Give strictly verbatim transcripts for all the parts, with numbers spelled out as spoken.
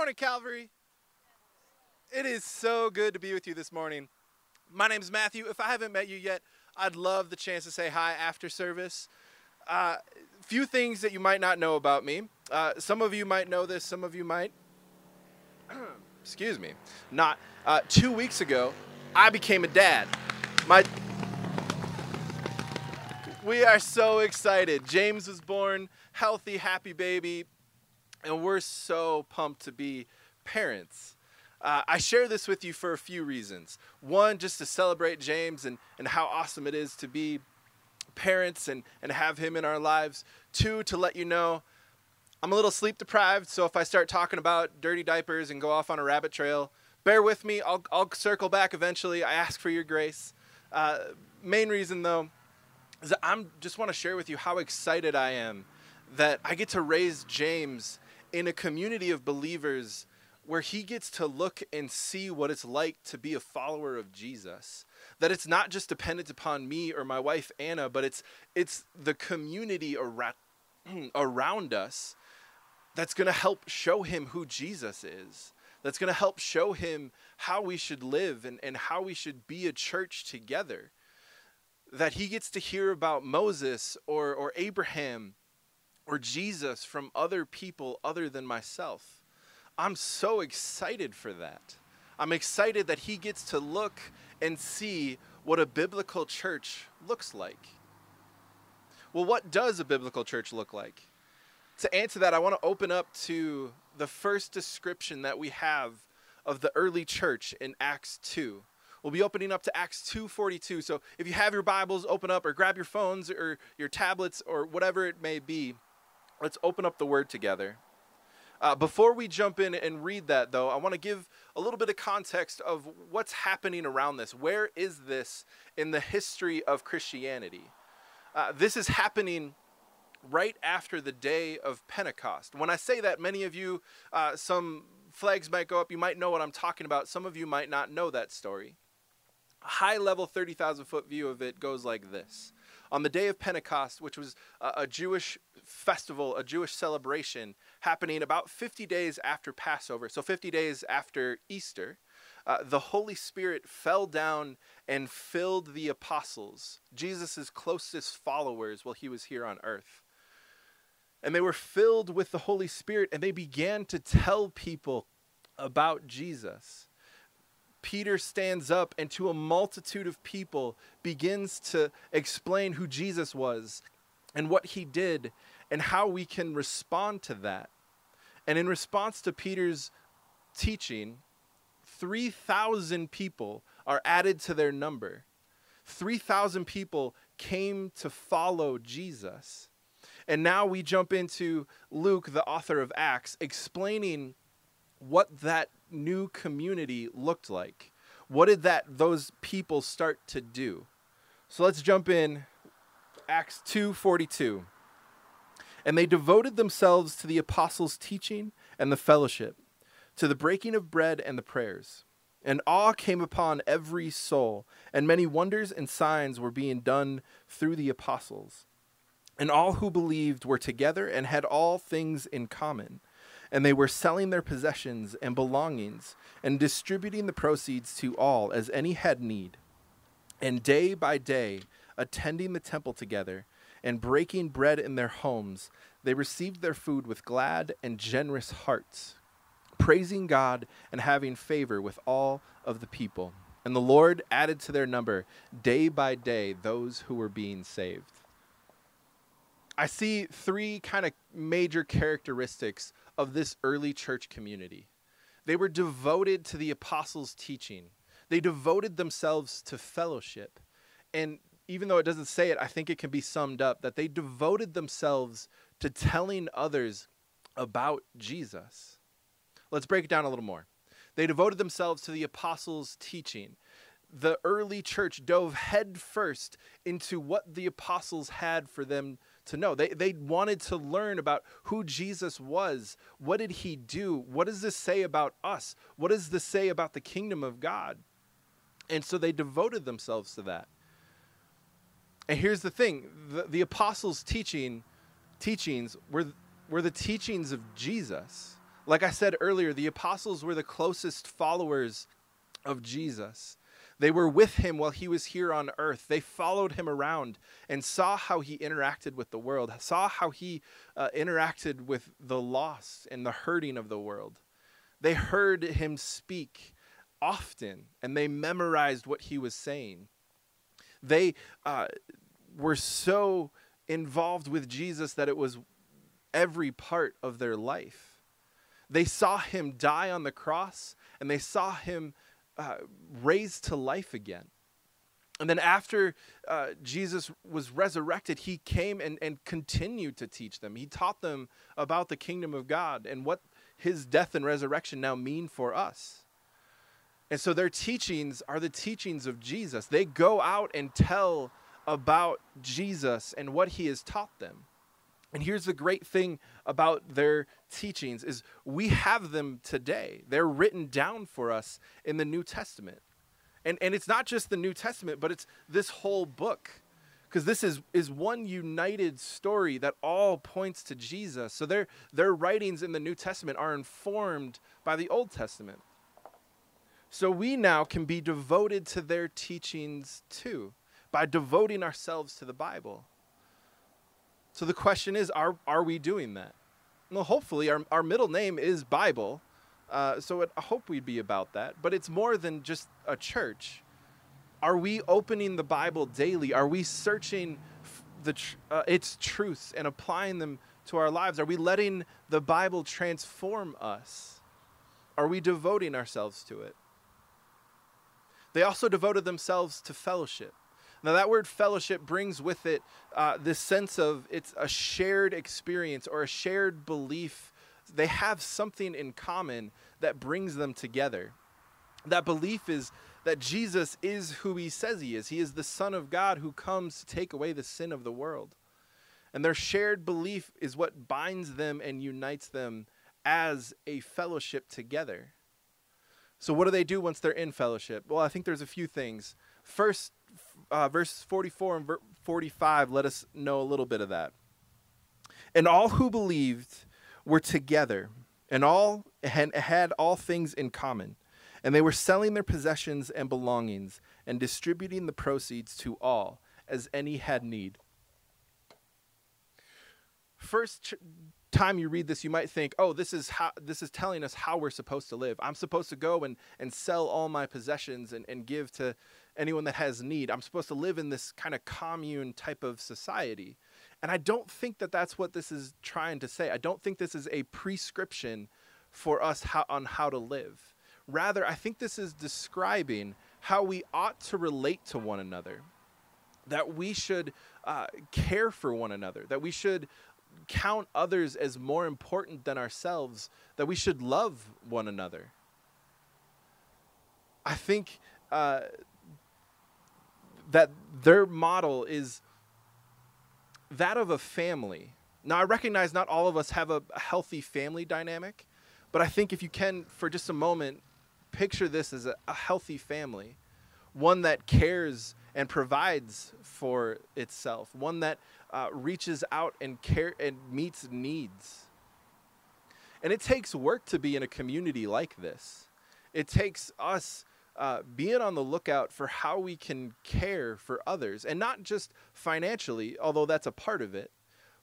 morning, Calvary. It is so good to be with you this morning. My name is Matthew. If I haven't met you yet, I'd love the chance to say hi after service. A uh, few things that you might not know about me. Uh, some of you might know this. Some of you might, excuse me, not. Uh, two weeks ago, I became a dad. My, we are so excited. James was born, healthy, happy baby, and we're so pumped to be parents. Uh, I share this with you for a few reasons. One, just to celebrate James and, and how awesome it is to be parents and, and have him in our lives. Two, to let you know I'm a little sleep deprived, so if I start talking about dirty diapers and go off on a rabbit trail, bear with me. I'll, I'll circle back eventually. I ask for your grace. Uh, main reason, though, is that I just want to share with you how excited I am that I get to raise James in a community of believers where he gets to look and see what it's like to be a follower of Jesus. That it's not just dependent upon me or my wife, Anna, but it's it's the community around, around us that's going to help show him who Jesus is. That's going to help show him how we should live and, and how we should be a church together. That he gets to hear about Moses or, or Abraham or Jesus from other people other than myself. I'm so excited for that. I'm excited that he gets to look and see what a biblical church looks like. Well, what does a biblical church look like? To answer that, I want to open up to the first description that we have of the early church in Acts two. We'll be opening up to Acts two forty-two. So if you have your Bibles, open up or grab your phones or your tablets or whatever it may be. Let's open up the word together. Uh, before we jump in and read that, though, I want to give a little bit of context of what's happening around this. Where is this in the history of Christianity? Uh, this is happening right after the day of Pentecost. When I say that, many of you, uh, some flags might go up. You might know what I'm talking about. Some of you might not know that story. A high-level thirty thousand foot view of it goes like this. On the day of Pentecost, which was a Jewish festival, a Jewish celebration happening about fifty days after Passover, so fifty days after Easter, uh, the Holy Spirit fell down and filled the apostles, Jesus' closest followers while he was here on earth. And they were filled with the Holy Spirit, and they began to tell people about Jesus. Peter stands up and to a multitude of people begins to explain who Jesus was and what he did and how we can respond to that. And in response to Peter's teaching, three thousand people are added to their number. three thousand people came to follow Jesus. And now we jump into Luke, the author of Acts, explaining what that new community looked like. What did that those people start to do? So let's jump in. Acts two forty-two. And they devoted themselves to the apostles' teaching and the fellowship, to the breaking of bread and the prayers. And awe came upon every soul, and many wonders and signs were being done through the apostles. And all who believed were together and had all things in common. And they were selling their possessions and belongings and distributing the proceeds to all as any had need. And day by day, attending the temple together and breaking bread in their homes, they received their food with glad and generous hearts, praising God and having favor with all of the people. And the Lord added to their number day by day those who were being saved. I see three kind of major characteristics of this early church community. They were devoted to the apostles' teaching. They devoted themselves to fellowship. And even though it doesn't say it, I think it can be summed up that they devoted themselves to telling others about Jesus. Let's break it down a little more. They devoted themselves to the apostles' teaching. The early church dove headfirst into what the apostles had for them to know. They, they wanted to learn about who Jesus was. What did he do? What does this say about us? What does this say about the kingdom of God? And so they devoted themselves to that. And here's the thing. The, the apostles' teaching, teachings were, were the teachings of Jesus. Like I said earlier, the apostles were the closest followers of Jesus. They were with him while he was here on earth. They followed him around and saw how he interacted with the world, saw how he uh, interacted with the lost and the hurting of the world. They heard him speak often, and they memorized what he was saying. They uh, were so involved with Jesus that it was every part of their life. They saw him die on the cross, and they saw him Uh, raised to life again. And then after uh, Jesus was resurrected, he came and, and continued to teach them. He taught them about the kingdom of God and what his death and resurrection now mean for us. And so their teachings are the teachings of Jesus. They go out and tell about Jesus and what he has taught them. And here's the great thing about their teachings is we have them today. They're written down for us in the New Testament. And, and it's not just the New Testament, but it's this whole book. Because this is, is one united story that all points to Jesus. So their, their writings in the New Testament are informed by the Old Testament. So we now can be devoted to their teachings too, by devoting ourselves to the Bible. So the question is, are, are we doing that? Well, hopefully our, our middle name is Bible, uh, so it, I hope we'd be about that. But it's more than just a church. Are we opening the Bible daily? Are we searching the tr uh, its truths and applying them to our lives? Are we letting the Bible transform us? Are we devoting ourselves to it? They also devoted themselves to fellowship. Now, that word fellowship brings with it uh, this sense of it's a shared experience or a shared belief. They have something in common that brings them together. That belief is that Jesus is who he says he is. He is the Son of God who comes to take away the sin of the world. And their shared belief is what binds them and unites them as a fellowship together. So what do they do once they're in fellowship? Well, I think there's a few things. First, Uh, verses forty-four and forty-five let us know a little bit of that. And all who believed were together, and all had, had all things in common, and they were selling their possessions and belongings and distributing the proceeds to all as any had need. First ch- time you read this, you might think, oh, this is how this is telling us how we're supposed to live. I'm supposed to go and, and sell all my possessions and, and give to anyone that has need. I'm supposed to live in this kind of commune type of society. And I don't think that that's what this is trying to say. I don't think this is a prescription for us how, on how to live. Rather, I think this is describing how we ought to relate to one another, that we should uh, care for one another, that we should count others as more important than ourselves, that we should love one another. I think uh, that their model is that of a family. Now, I recognize not all of us have a healthy family dynamic, but I think if you can, for just a moment, picture this as a, a healthy family, one that cares and provides for itself, one that uh, reaches out and care and meets needs. And it takes work to be in a community like this. It takes us uh, being on the lookout for how we can care for others, and not just financially, although that's a part of it,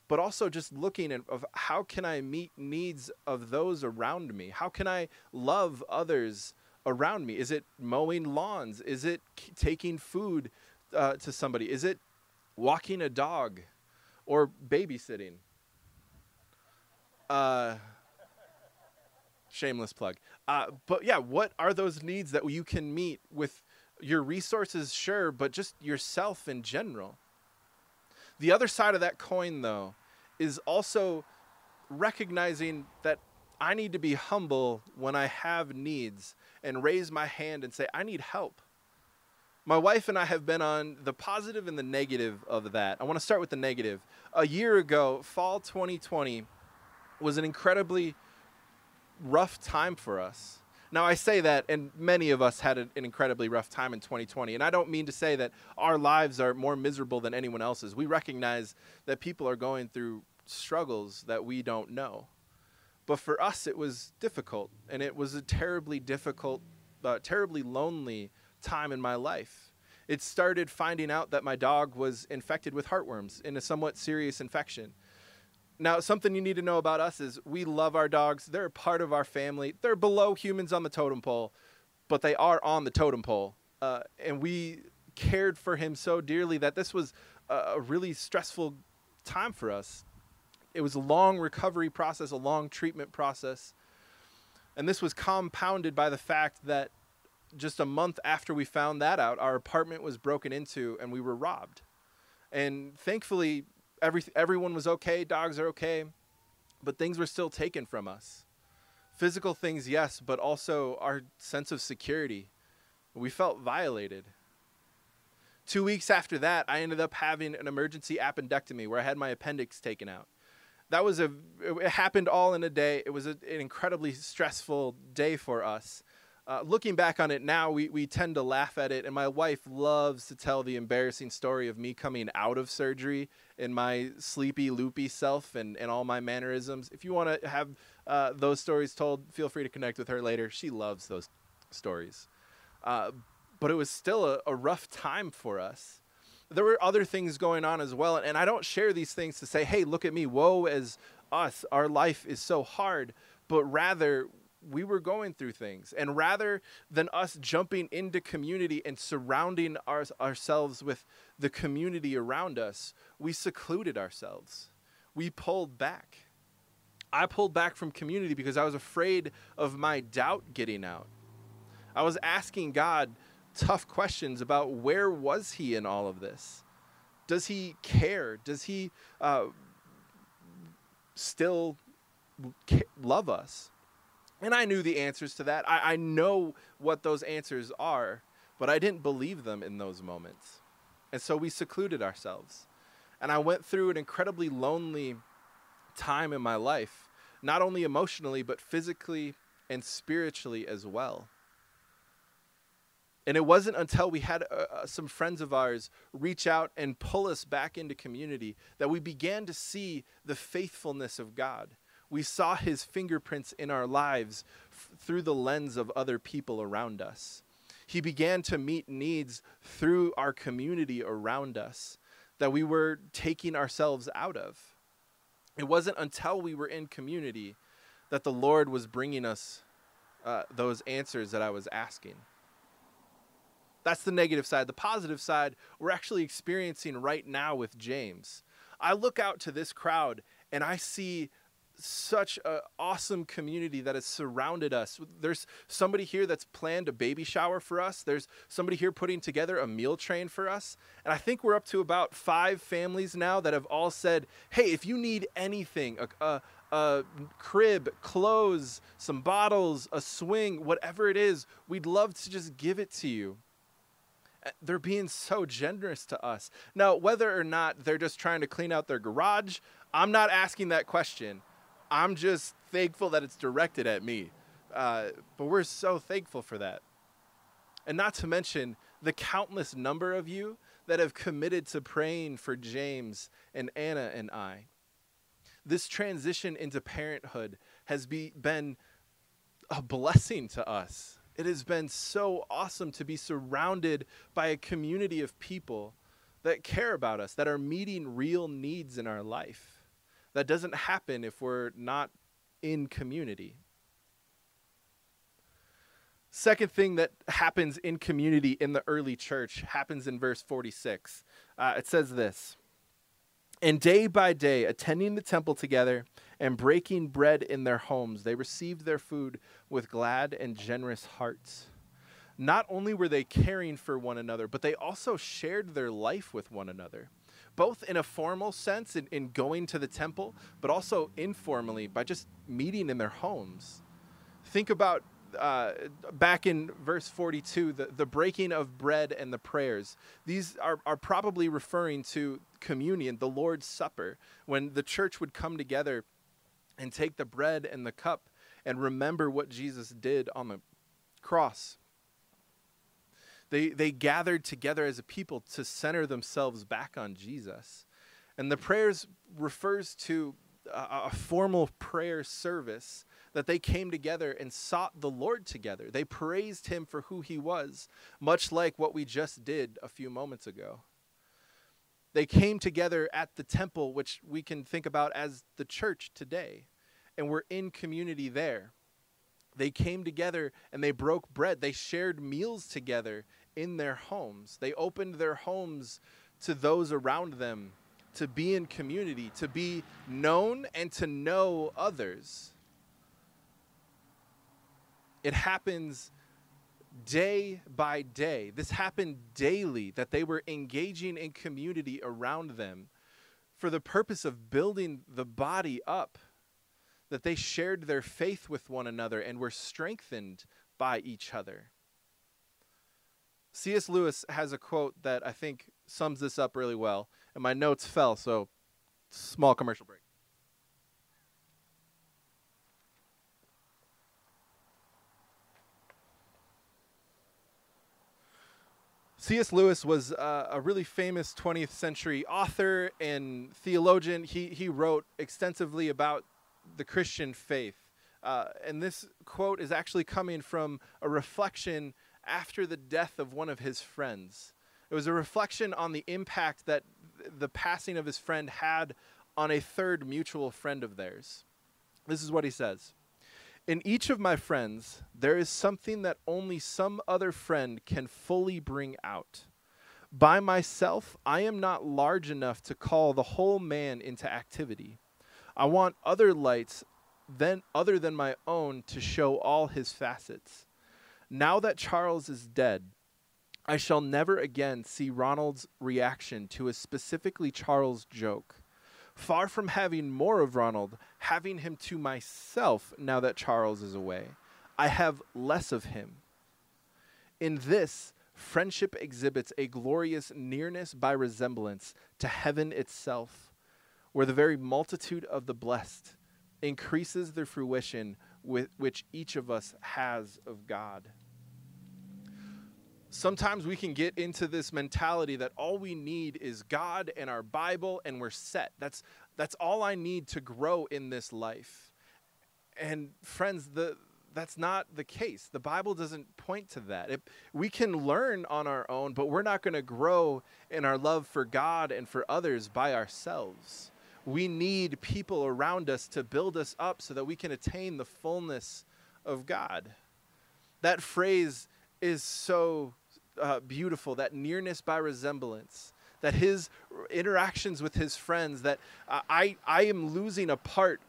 but also just looking at of how can I meet needs of those around me? How can I love others around me? Is it mowing lawns? Is it taking food uh, to somebody? Is it walking a dog or babysitting? Uh, shameless plug. Uh, but yeah, what are those needs that you can meet with your resources? Sure, but just yourself in general. The other side of that coin, though, is also recognizing that I need to be humble when I have needs and raise my hand and say, I need help. My wife and I have been on the positive and the negative of that. I want to start with the negative. A year ago, fall twenty twenty was an incredibly rough time for us. Now, I say that, and many of us had an incredibly rough time in twenty twenty, and I don't mean to say that our lives are more miserable than anyone else's. We recognize that people are going through struggles that we don't know. But for us, it was difficult, and it was a terribly difficult, uh, terribly lonely time in my life. It started finding out that my dog was infected with heartworms in a somewhat serious infection. Now, something you need to know about us is we love our dogs. They're a part of our family. They're below humans on the totem pole, but they are on the totem pole. Uh, and we cared for him so dearly that this was a really stressful time for us. It was a long recovery process, a long treatment process. And this was compounded by the fact that just a month after we found that out, our apartment was broken into and we were robbed. And thankfully, every, everyone was okay. Dogs are okay. But things were still taken from us. Physical things, yes, but also our sense of security. We felt violated. Two weeks after that, I ended up having an emergency appendectomy where I had my appendix taken out. That was a, it happened all in a day. It was a, an incredibly stressful day for us. Uh, looking back on it now, we, we tend to laugh at it, and my wife loves to tell the embarrassing story of me coming out of surgery in my sleepy, loopy self and, and all my mannerisms. If you want to have uh, those stories told, feel free to connect with her later. She loves those stories. Uh, but it was still a, a rough time for us. There were other things going on as well, and I don't share these things to say, hey, look at me, woe as us, our life is so hard, but rather we were going through things. And rather than us jumping into community and surrounding our, ourselves with the community around us, we secluded ourselves. We pulled back. I pulled back from community because I was afraid of my doubt getting out. I was asking God tough questions about where was he in all of this? Does he care? Does he uh, still love us? And I knew the answers to that. I, I know what those answers are, but I didn't believe them in those moments. And so we secluded ourselves. And I went through an incredibly lonely time in my life, not only emotionally, but physically and spiritually as well. And it wasn't until we had uh, some friends of ours reach out and pull us back into community that we began to see the faithfulness of God. We saw his fingerprints in our lives through the lens of other people around us. He began to meet needs through our community around us that we were taking ourselves out of. It wasn't until we were in community that the Lord was bringing us uh, those answers that I was asking. That's the negative side. The positive side we're actually experiencing right now with James. I look out to this crowd and I see such an awesome community that has surrounded us. There's somebody here that's planned a baby shower for us. There's somebody here putting together a meal train for us. And I think we're up to about five families now that have all said, hey, if you need anything, a, a, a crib, clothes, some bottles, a swing, whatever it is, we'd love to just give it to you. They're being so generous to us. Now, whether or not they're just trying to clean out their garage, I'm not asking that question. I'm just thankful that it's directed at me. Uh, but we're so thankful for that. And not to mention the countless number of you that have committed to praying for James and Anna and I. This transition into parenthood has be, been a blessing to us. It has been so awesome to be surrounded by a community of people that care about us, that are meeting real needs in our life. That doesn't happen if we're not in community. Second thing that happens in community in the early church happens in verse forty-six. Uh, it says this, "And day by day, attending the temple together, and breaking bread in their homes, they received their food with glad and generous hearts." Not only were they caring for one another, but they also shared their life with one another, both in a formal sense in, in going to the temple, but also informally by just meeting in their homes. Think about uh, back in verse forty-two, the, the breaking of bread and the prayers. These are, are probably referring to communion, the Lord's Supper, when the church would come together and take the bread and the cup and remember what Jesus did on the cross. They, they gathered together as a people to center themselves back on Jesus. And the prayers refers to a, a formal prayer service, that they came together and sought the Lord together. They praised him for who he was, much like what we just did a few moments ago. They came together at the temple, which we can think about as the church today, and we're in community there. They came together and they broke bread. They shared meals together in their homes. They opened their homes to those around them, to be in community, to be known and to know others. It happens day by day. This happened daily, that they were engaging in community around them for the purpose of building the body up, that they shared their faith with one another and were strengthened by each other. C S Lewis has a quote that I think sums this up really well, and my notes fell, so small commercial break. C S Lewis was uh, a really famous twentieth century author and theologian. He, he wrote extensively about the Christian faith. Uh, and this quote is actually coming from a reflection after the death of one of his friends. It was a reflection on the impact that th- the passing of his friend had on a third mutual friend of theirs. This is what he says. "In each of my friends, there is something that only some other friend can fully bring out. By myself, I am not large enough to call the whole man into activity. I want other lights than, other than my own to show all his facets. Now that Charles is dead, I shall never again see Ronald's reaction to a specifically Charles joke. Far from having more of Ronald, having him to myself now that Charles is away, I have less of him. In this, friendship exhibits a glorious nearness by resemblance to heaven itself, where the very multitude of the blessed increases the fruition with which each of us has of God." Sometimes we can get into this mentality that all we need is God and our Bible and we're set. That's, that's all I need to grow in this life. And friends, the, that's not the case. The Bible doesn't point to that. It, we can learn on our own, but we're not going to grow in our love for God and for others by ourselves. We need people around us to build us up so that we can attain the fullness of God. That phrase is so uh, beautiful, that nearness by resemblance, that his interactions with his friends, that uh, I, I am losing a part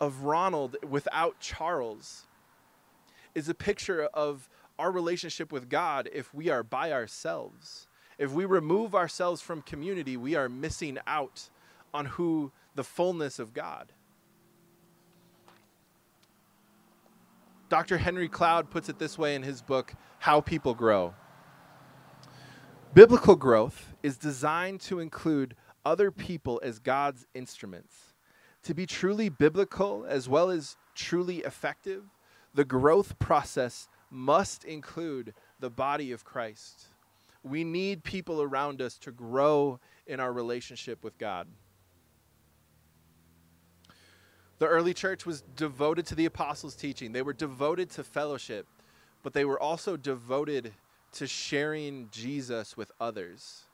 of Ronald without Charles, is a picture of our relationship with God if we are by ourselves. If we remove ourselves from community, we are missing out on who the fullness of God. Doctor Henry Cloud puts it this way in his book, How People Grow. "Biblical growth is designed to include other people as God's instruments. To be truly biblical as well as truly effective, the growth process must include the body of Christ." We need people around us to grow in our relationship with God. The early church was devoted to the apostles' teaching. They were devoted to fellowship, but they were also devoted to sharing Jesus with others.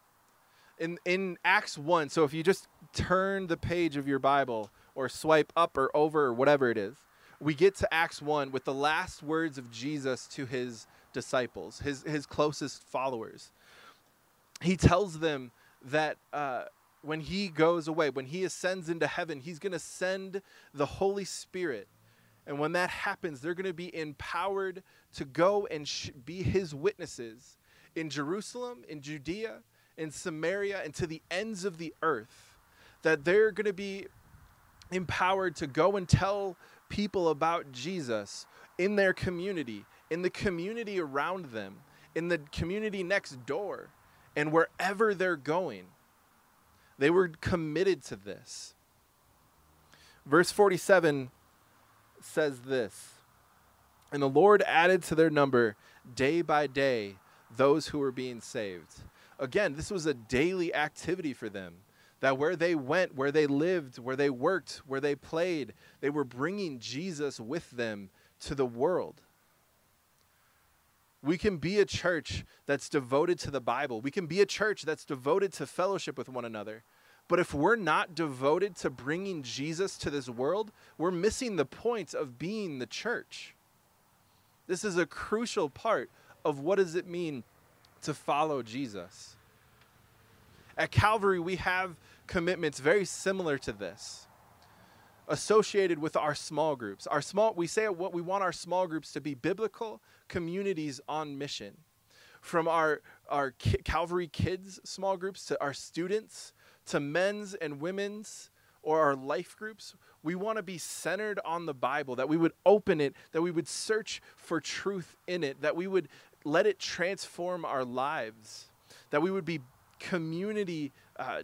In, in Acts one, so if you just turn the page of your Bible or swipe up or over or whatever it is, we get to Acts one with the last words of Jesus to his disciples, his, his closest followers. He tells them that... Uh, When he goes away, when he ascends into heaven, he's going to send the Holy Spirit. And when that happens, they're going to be empowered to go and sh- be his witnesses in Jerusalem, in Judea, in Samaria, and to the ends of the earth. That they're going to be empowered to go and tell people about Jesus in their community, in the community around them, in the community next door, and wherever they're going. They were committed to this. Verse forty-seven says this, "And the Lord added to their number day by day those who were being saved." Again, this was a daily activity for them. that where they went, where they lived, where they worked, where they played, they were bringing Jesus with them to the world. We can be a church that's devoted to the Bible. We can be a church that's devoted to fellowship with one another. But if we're not devoted to bringing Jesus to this world, we're missing the point of being the church. This is a crucial part of what does it mean to follow Jesus. At Calvary, we have commitments very similar to this, associated with our small groups. Our small, we say what we want our small groups to be: biblical communities on mission. From our, our Ki- Calvary Kids small groups to our students, to men's and women's, or our life groups, we want to be centered on the Bible, that we would open it, that we would search for truth in it, that we would let it transform our lives, that we would be community uh,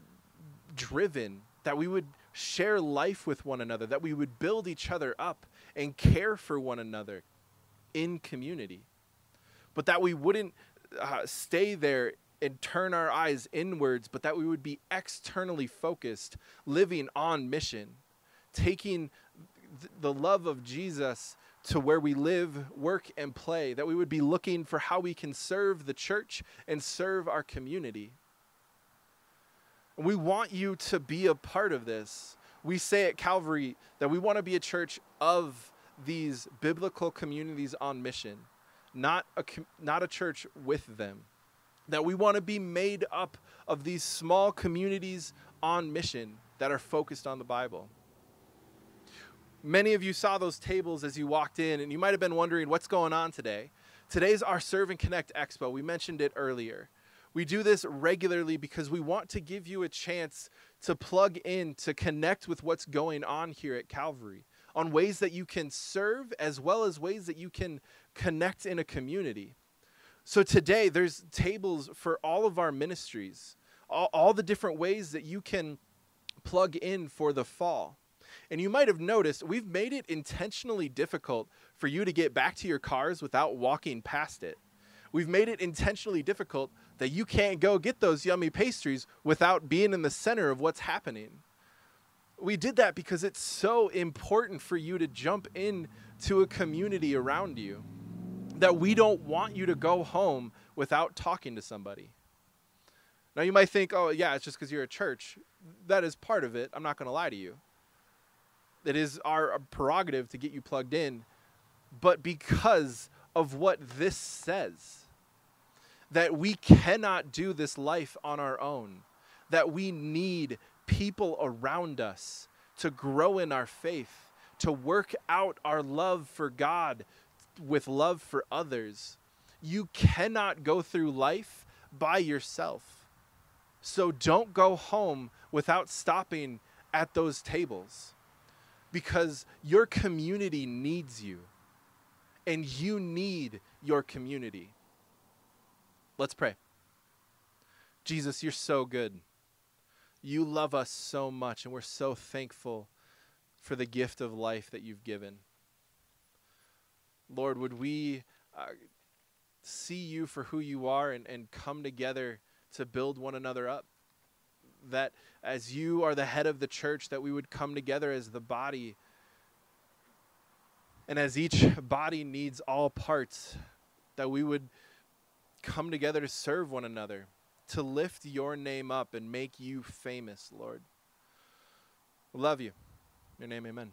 driven, that we would share life with one another, that we would build each other up and care for one another in community, but that we wouldn't uh, stay there and turn our eyes inwards, but that we would be externally focused, living on mission, taking th- the love of Jesus to where we live, work, and play, that we would be looking for how we can serve the church and serve our community. We want you to be a part of this. We say at Calvary that we want to be a church of these biblical communities on mission, not a, not a church with them. That we want to be made up of these small communities on mission that are focused on the Bible. Many of you saw those tables as you walked in, and you might have been wondering what's going on today. Today's our Serve and Connect Expo. We mentioned it earlier. We do this regularly because we want to give you a chance to plug in, to connect with what's going on here at Calvary, on ways that you can serve as well as ways that you can connect in a community. So today there's tables for all of our ministries, all, all the different ways that you can plug in for the fall. And you might have noticed we've made it intentionally difficult for you to get back to your cars without walking past it. We've made it intentionally difficult that you can't go get those yummy pastries without being in the center of what's happening. We did that because it's so important for you to jump in to a community around you, that we don't want you to go home without talking to somebody. Now you might think, oh yeah, it's just because you're a church. That is part of it. I'm not going to lie to you. It is our prerogative to get you plugged in, but because of what this says, that we cannot do this life on our own, that we need people around us to grow in our faith, to work out our love for God with love for others. You cannot go through life by yourself. So don't go home without stopping at those tables, because your community needs you, and you need your community. Let's pray. Jesus, you're so good. You love us so much, and we're so thankful for the gift of life that you've given. Lord, would we uh, see you for who you are and, and come together to build one another up? That as you are the head of the church, that we would come together as the body. And as each body needs all parts, that we would come together to serve one another, to lift your name up and make you famous, Lord. Love you. In your name, amen.